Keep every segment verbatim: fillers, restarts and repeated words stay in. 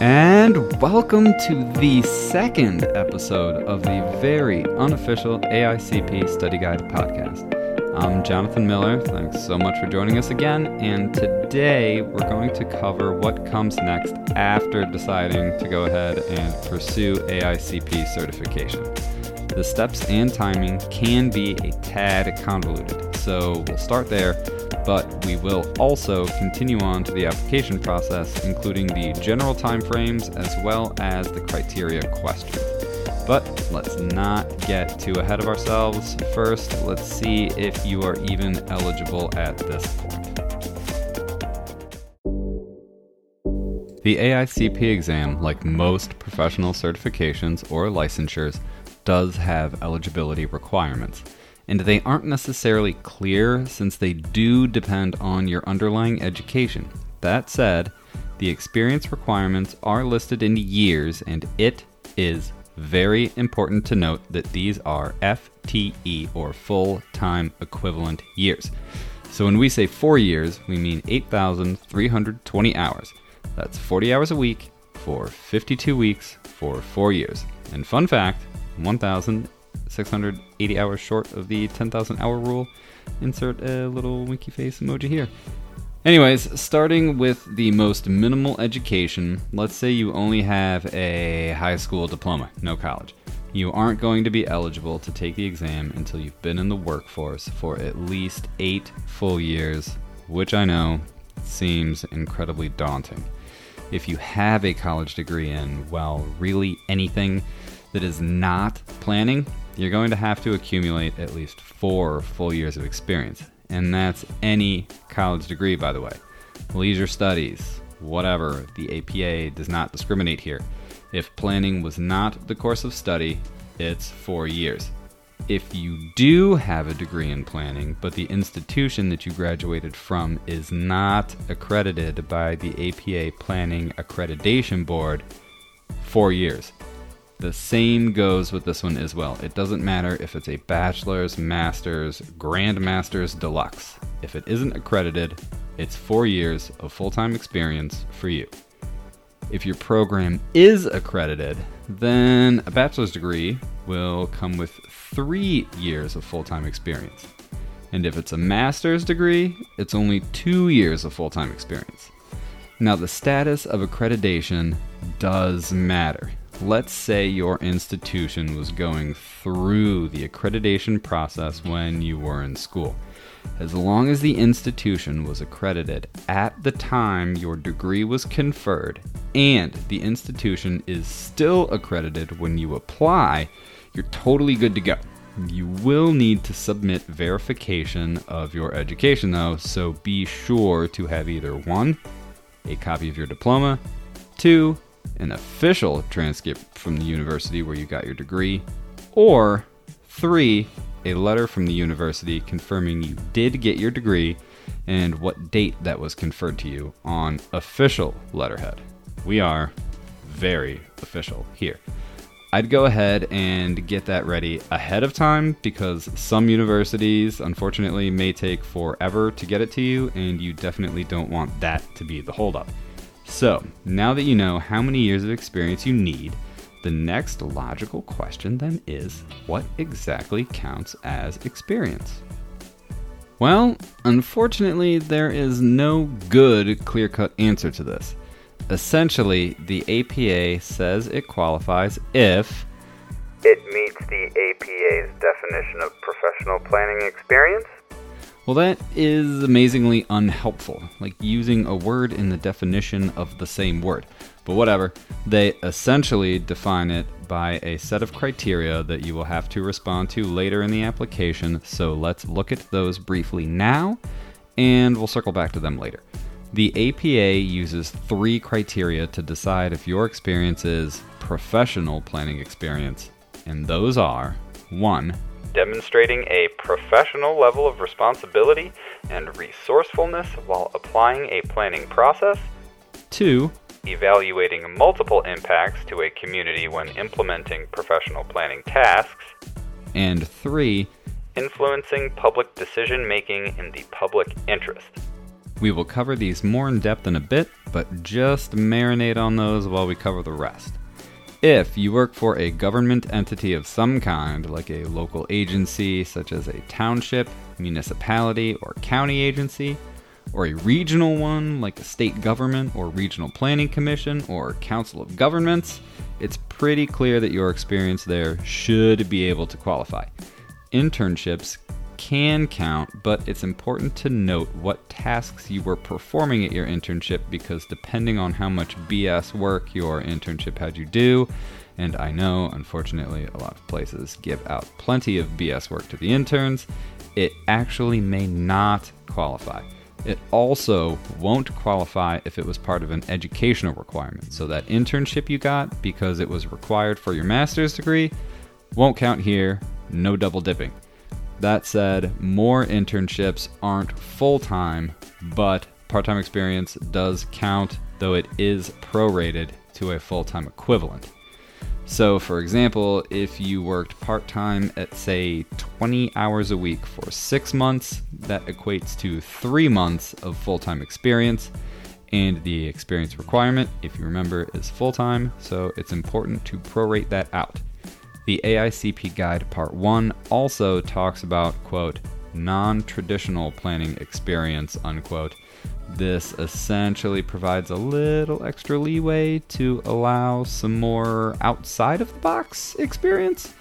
and welcome to the second episode of the very unofficial A I C P Study Guide podcast. I'm Jonathan Miller. Thanks so much for joining us again. And today we're going to cover what comes next after deciding to go ahead and pursue A I C P certification. The steps and timing can be a tad convoluted, so we'll start there, but we will also continue on to the application process, including the general timeframes as well as the criteria question. But let's not get too ahead of ourselves. First, let's see if you are even eligible at this point. The A I C P exam, like most professional certifications or licensures, does have eligibility requirements, and they aren't necessarily clear since they do depend on your underlying education. That said, the experience requirements are listed in years, and it is very important to note that these are F T E, or full-time equivalent years. So when we say four years, we mean eight thousand three hundred twenty hours. That's forty hours a week for fifty-two weeks for four years. And fun fact, one thousand six hundred eighty hours short of the ten thousand hour rule. Insert a little winky face emoji here. Anyways, starting with the most minimal education, let's say you only have a high school diploma, no college. You aren't going to be eligible to take the exam until you've been in the workforce for at least eight full years, which I know seems incredibly daunting. If you have a college degree in, well, really anything that is not planning, you're going to have to accumulate at least four full years of experience. And that's any college degree, by the way. Leisure studies, whatever, the A P A does not discriminate here. If planning was not the course of study, it's four years. If you do have a degree in planning, but the institution that you graduated from is not accredited by the A P A Planning Accreditation Board, four years. The same goes with this one as well. It doesn't matter if it's a bachelor's, master's, grand master's, deluxe. If it isn't accredited, it's four years of full-time experience for you. If your program is accredited, then a bachelor's degree will come with three years of full-time experience. And if it's a master's degree, it's only two years of full-time experience. Now, the status of accreditation does matter. Let's say your institution was going through the accreditation process when you were in school. As long as the institution was accredited at the time your degree was conferred, and the institution is still accredited when you apply, you're totally good to go. You will need to submit verification of your education though, so be sure to have either one, a copy of your diploma, two, an official transcript from the university where you got your degree, or three, a letter from the university confirming you did get your degree and what date that was conferred to you on official letterhead. We are very official here. I'd go ahead and get that ready ahead of time because some universities, unfortunately, may take forever to get it to you, and you definitely don't want that to be the holdup. So, now that you know how many years of experience you need, the next logical question then is, what exactly counts as experience? Well, unfortunately, there is no good clear-cut answer to this. Essentially, the A P A says it qualifies if it meets the A P A's definition of professional planning experience. Well, that is amazingly unhelpful, like using a word in the definition of the same word. But whatever, they essentially define it by a set of criteria that you will have to respond to later in the application, so let's look at those briefly now, and we'll circle back to them later. The A P A uses three criteria to decide if your experience is professional planning experience, and those are, one, demonstrating a professional level of responsibility and resourcefulness while applying a planning process. Two, evaluating multiple impacts to a community when implementing professional planning tasks. And three, influencing public decision-making in the public interest. We will cover these more in depth in a bit, but just marinate on those while we cover the rest. If you work for a government entity of some kind, like a local agency such as a township, municipality, or county agency, or a regional one like the state government or regional planning commission or council of governments, it's pretty clear that your experience there should be able to qualify. Internships can count, but it's important to note what tasks you were performing at your internship, because depending on how much B S work your internship had you do, and I know unfortunately a lot of places give out plenty of B S work to the interns, it actually may not qualify. It also won't qualify if it was part of an educational requirement. So that internship you got because it was required for your master's degree won't count here, no double dipping. That said, more internships aren't full-time, but part-time experience does count, though it is prorated to a full-time equivalent. So for example, if you worked part-time at say twenty hours a week for six months, that equates to three months of full-time experience, and the experience requirement, if you remember, is full-time, so it's important to prorate that out. The A I C P Guide Part one also talks about, quote, non-traditional planning experience, unquote. This essentially provides a little extra leeway to allow some more outside of the box experience.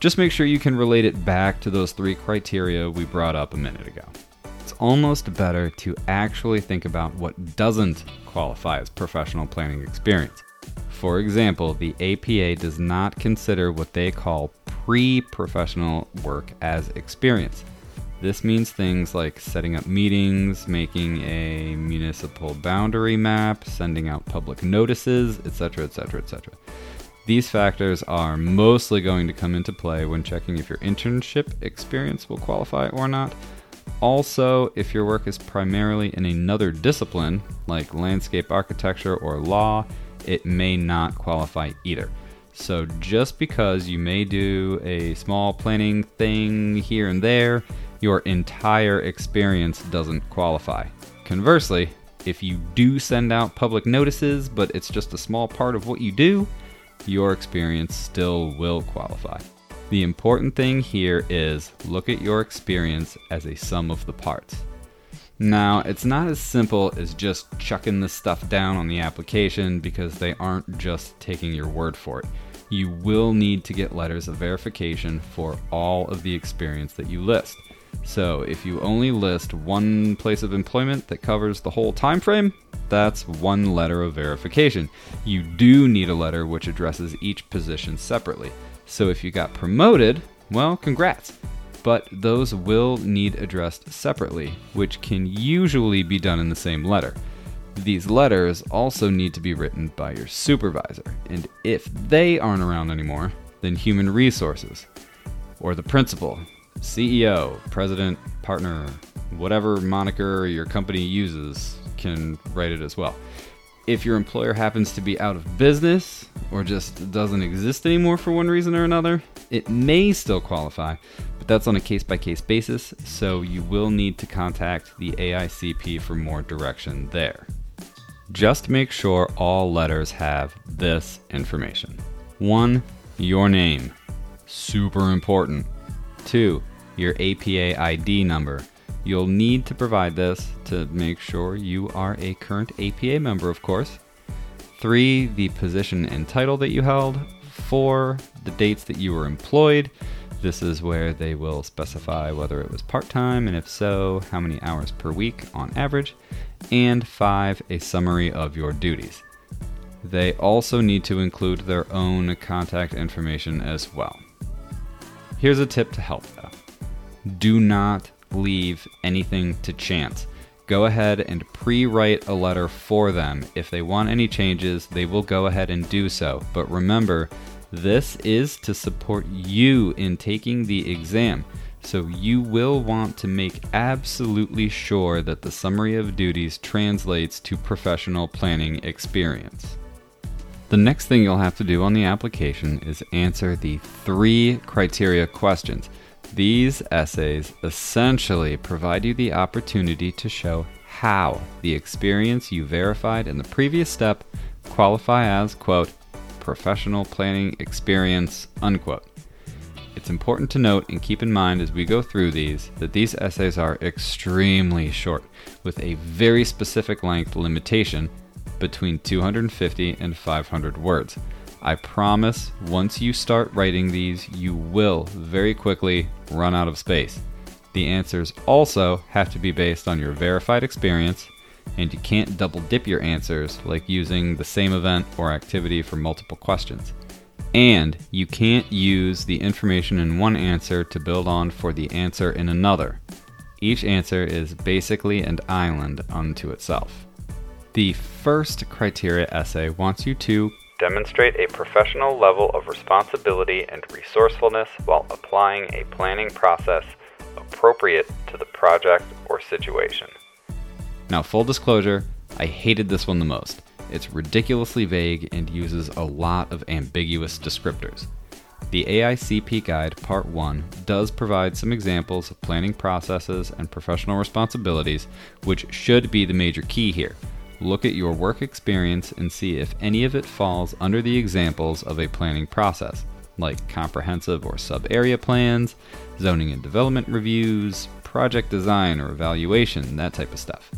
Just make sure you can relate it back to those three criteria we brought up a minute ago. It's almost better to actually think about what doesn't qualify as professional planning experience. For example, the A P A does not consider what they call pre-professional work as experience. This means things like setting up meetings, making a municipal boundary map, sending out public notices, et cetera, et cetera, et cetera. These factors are mostly going to come into play when checking if your internship experience will qualify or not. Also, if your work is primarily in another discipline, like landscape architecture or law, it may not qualify either. So just because you may do a small planning thing here and there, your entire experience doesn't qualify. Conversely, if you do send out public notices, but it's just a small part of what you do, your experience still will qualify. The important thing here is look at your experience as a sum of the parts. Now, it's not as simple as just chucking the stuff down on the application, because they aren't just taking your word for it. You will need to get letters of verification for all of the experience that you list. So if you only list one place of employment that covers the whole time frame, that's one letter of verification. You do need a letter which addresses each position separately. So if you got promoted, well, congrats. But those will need addressed separately, which can usually be done in the same letter. These letters also need to be written by your supervisor, and if they aren't around anymore, then human resources, or the principal, C E O, president, partner, whatever moniker your company uses can write it as well. If your employer happens to be out of business or just doesn't exist anymore for one reason or another, it may still qualify, but that's on a case-by-case basis, so you will need to contact the A I C P for more direction there. Just make sure all letters have this information. One, your name, super important. Two, your A P A I D number. You'll need to provide this to make sure you are a current A P A member, of course. Three, the position and title that you held. Four, the dates that you were employed. This is where they will specify whether it was part-time, and if so, how many hours per week on average. And five, a summary of your duties. They also need to include their own contact information as well. Here's a tip to help though. Do not leave anything to chance. Go ahead and pre-write a letter for them. If they want any changes, they will go ahead and do so. But remember, this is to support you in taking the exam. So you will want to make absolutely sure that the summary of duties translates to professional planning experience. The next thing you'll have to do on the application is answer the three criteria questions. These essays essentially provide you the opportunity to show how the experience you verified in the previous step qualify as, quote, professional planning experience, unquote. It's important to note and keep in mind as we go through these that these essays are extremely short, with a very specific length limitation between two hundred fifty and five hundred words. I promise once you start writing these, you will very quickly run out of space. The answers also have to be based on your verified experience, and you can't double dip your answers like using the same event or activity for multiple questions. And you can't use the information in one answer to build on for the answer in another. Each answer is basically an island unto itself. The first criteria essay wants you to demonstrate a professional level of responsibility and resourcefulness while applying a planning process appropriate to the project or situation. Now, full disclosure, I hated this one the most. It's ridiculously vague and uses a lot of ambiguous descriptors. The A I C P Guide Part one does provide some examples of planning processes and professional responsibilities, which should be the major key here. Look at your work experience and see if any of it falls under the examples of a planning process, like comprehensive or sub-area plans, zoning and development reviews, project design or evaluation, that type of stuff.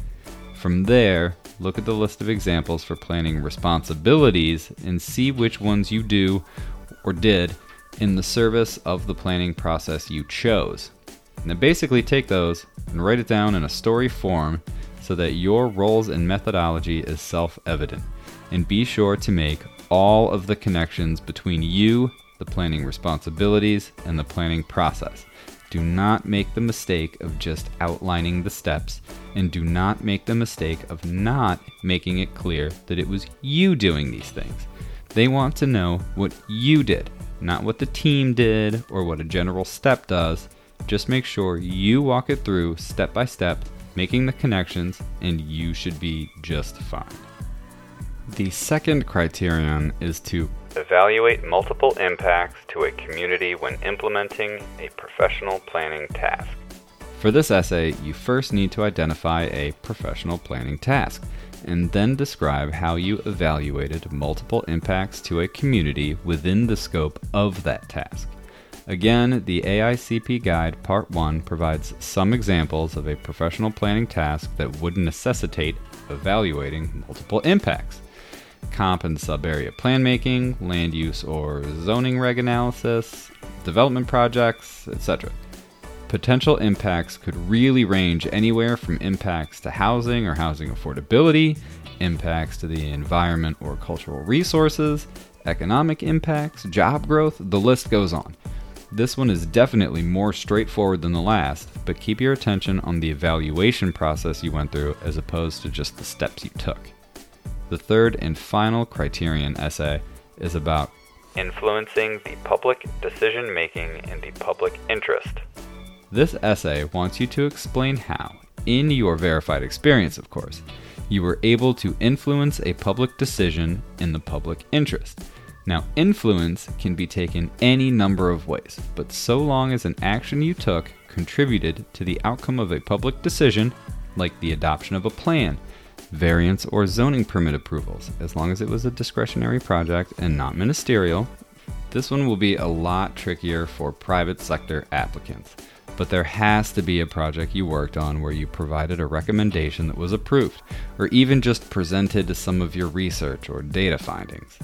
From there, look at the list of examples for planning responsibilities and see which ones you do or did in the service of the planning process you chose. Now basically take those and write it down in a story form so that your roles and methodology is self-evident. And be sure to make all of the connections between you, the planning responsibilities, and the planning process. Do not make the mistake of just outlining the steps, and do not make the mistake of not making it clear that it was you doing these things. They want to know what you did, not what the team did or what a general step does. Just make sure you walk it through step by step, making the connections, and you should be just fine. The second criterion is to evaluate multiple impacts to a community when implementing a professional planning task. For this essay, you first need to identify a professional planning task, and then describe how you evaluated multiple impacts to a community within the scope of that task. Again, the A I C P Guide Part one provides some examples of a professional planning task that would necessitate evaluating multiple impacts. Comp and sub-area plan making, land use or zoning reg analysis, development projects, et cetera. Potential impacts could really range anywhere from impacts to housing or housing affordability, impacts to the environment or cultural resources, economic impacts, job growth, the list goes on. This one is definitely more straightforward than the last, but keep your attention on the evaluation process you went through as opposed to just the steps you took. The third and final criterion essay is about influencing the public decision-making and the public interest. This essay wants you to explain how, in your verified experience of course, you were able to influence a public decision in the public interest. Now, influence can be taken any number of ways, but so long as an action you took contributed to the outcome of a public decision, like the adoption of a plan, variance or zoning permit approvals, as long as it was a discretionary project and not ministerial. This one will be a lot trickier for private sector applicants, but there has to be a project you worked on where you provided a recommendation that was approved, or even just presented some of your research or data findings.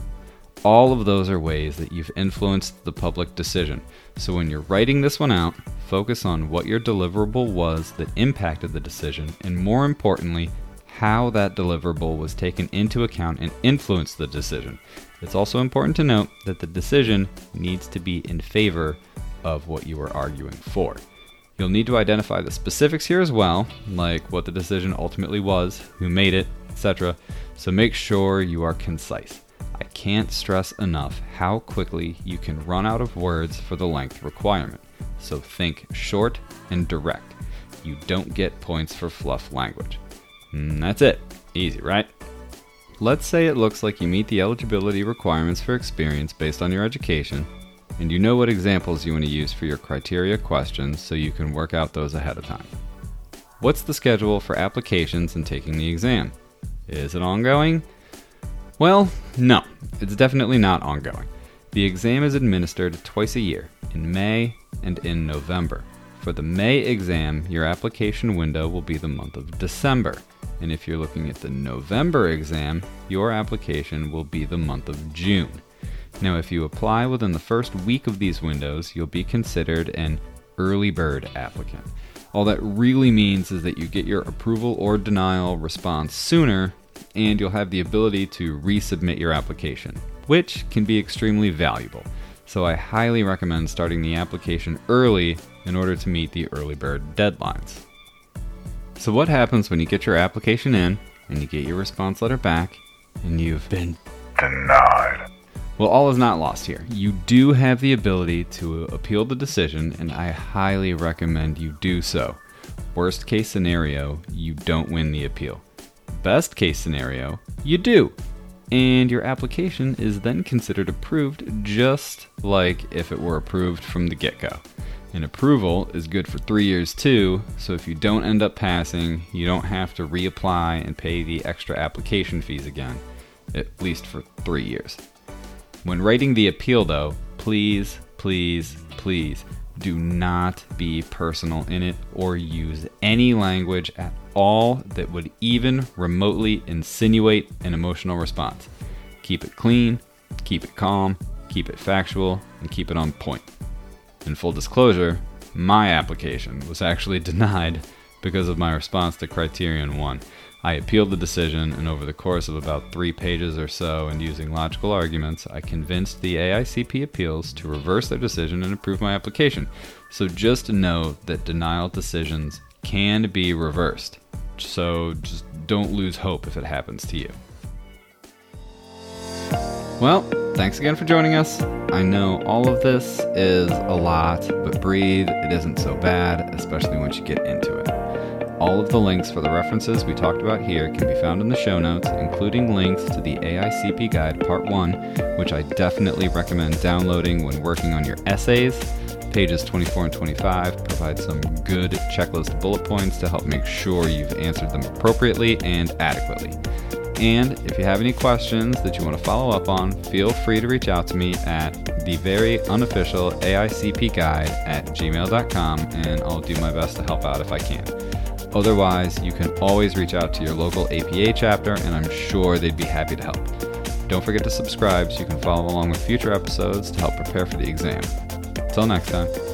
All of those are ways that you've influenced the public decision. So when you're writing this one out, focus on what your deliverable was that impacted the decision, and more importantly, how that deliverable was taken into account and influenced the decision. It's also important to note that the decision needs to be in favor of what you are arguing for. You'll need to identify the specifics here as well, like what the decision ultimately was, who made it, et cetera. So make sure you are concise. I can't stress enough how quickly you can run out of words for the length requirement. So think short and direct. You don't get points for fluff language. And that's it. Easy, right? Let's say it looks like you meet the eligibility requirements for experience based on your education, and you know what examples you want to use for your criteria questions so you can work out those ahead of time. What's the schedule for applications and taking the exam? Is it ongoing? Well, no, it's definitely not ongoing. The exam is administered twice a year, in May and in November. For the May exam, your application window will be the month of December. And if you're looking at the November exam, your application will be the month of June. Now, if you apply within the first week of these windows, you'll be considered an early bird applicant. All that really means is that you get your approval or denial response sooner, and you'll have the ability to resubmit your application, which can be extremely valuable. So I highly recommend starting the application early in order to meet the early bird deadlines. So what happens when you get your application in and you get your response letter back and you've been denied? Well, all is not lost here. You do have the ability to appeal the decision, and I highly recommend you do so. Worst case scenario, you don't win the appeal. Best case scenario, you do. And your application is then considered approved, just like if it were approved from the get-go. And approval is good for three years too, so if you don't end up passing, you don't have to reapply and pay the extra application fees again, at least for three years. When writing the appeal though, please, please, please do not be personal in it or use any language at all that would even remotely insinuate an emotional response. Keep it clean, keep it calm, keep it factual, and keep it on point. In full disclosure, my application was actually denied because of my response to Criterion one. I appealed the decision, and over the course of about three pages or so and using logical arguments, I convinced the A I C P appeals to reverse their decision and approve my application. So just know that denial decisions can be reversed. So just don't lose hope if it happens to you. Well, thanks again for joining us. I know all of this is a lot, but breathe, it isn't so bad, especially once you get into it. All of the links for the references we talked about here can be found in the show notes, including links to the A I C P Guide Part one, which I definitely recommend downloading when working on your essays. Pages twenty-four and twenty-five provide some good checklist bullet points to help make sure you've answered them appropriately and adequately. And if you have any questions that you want to follow up on, feel free to reach out to me at the very unofficial AICPguide at gmail dot com, and I'll do my best to help out if I can. Otherwise, you can always reach out to your local A P A chapter, and I'm sure they'd be happy to help. Don't forget to subscribe so you can follow along with future episodes to help prepare for the exam. Till next time.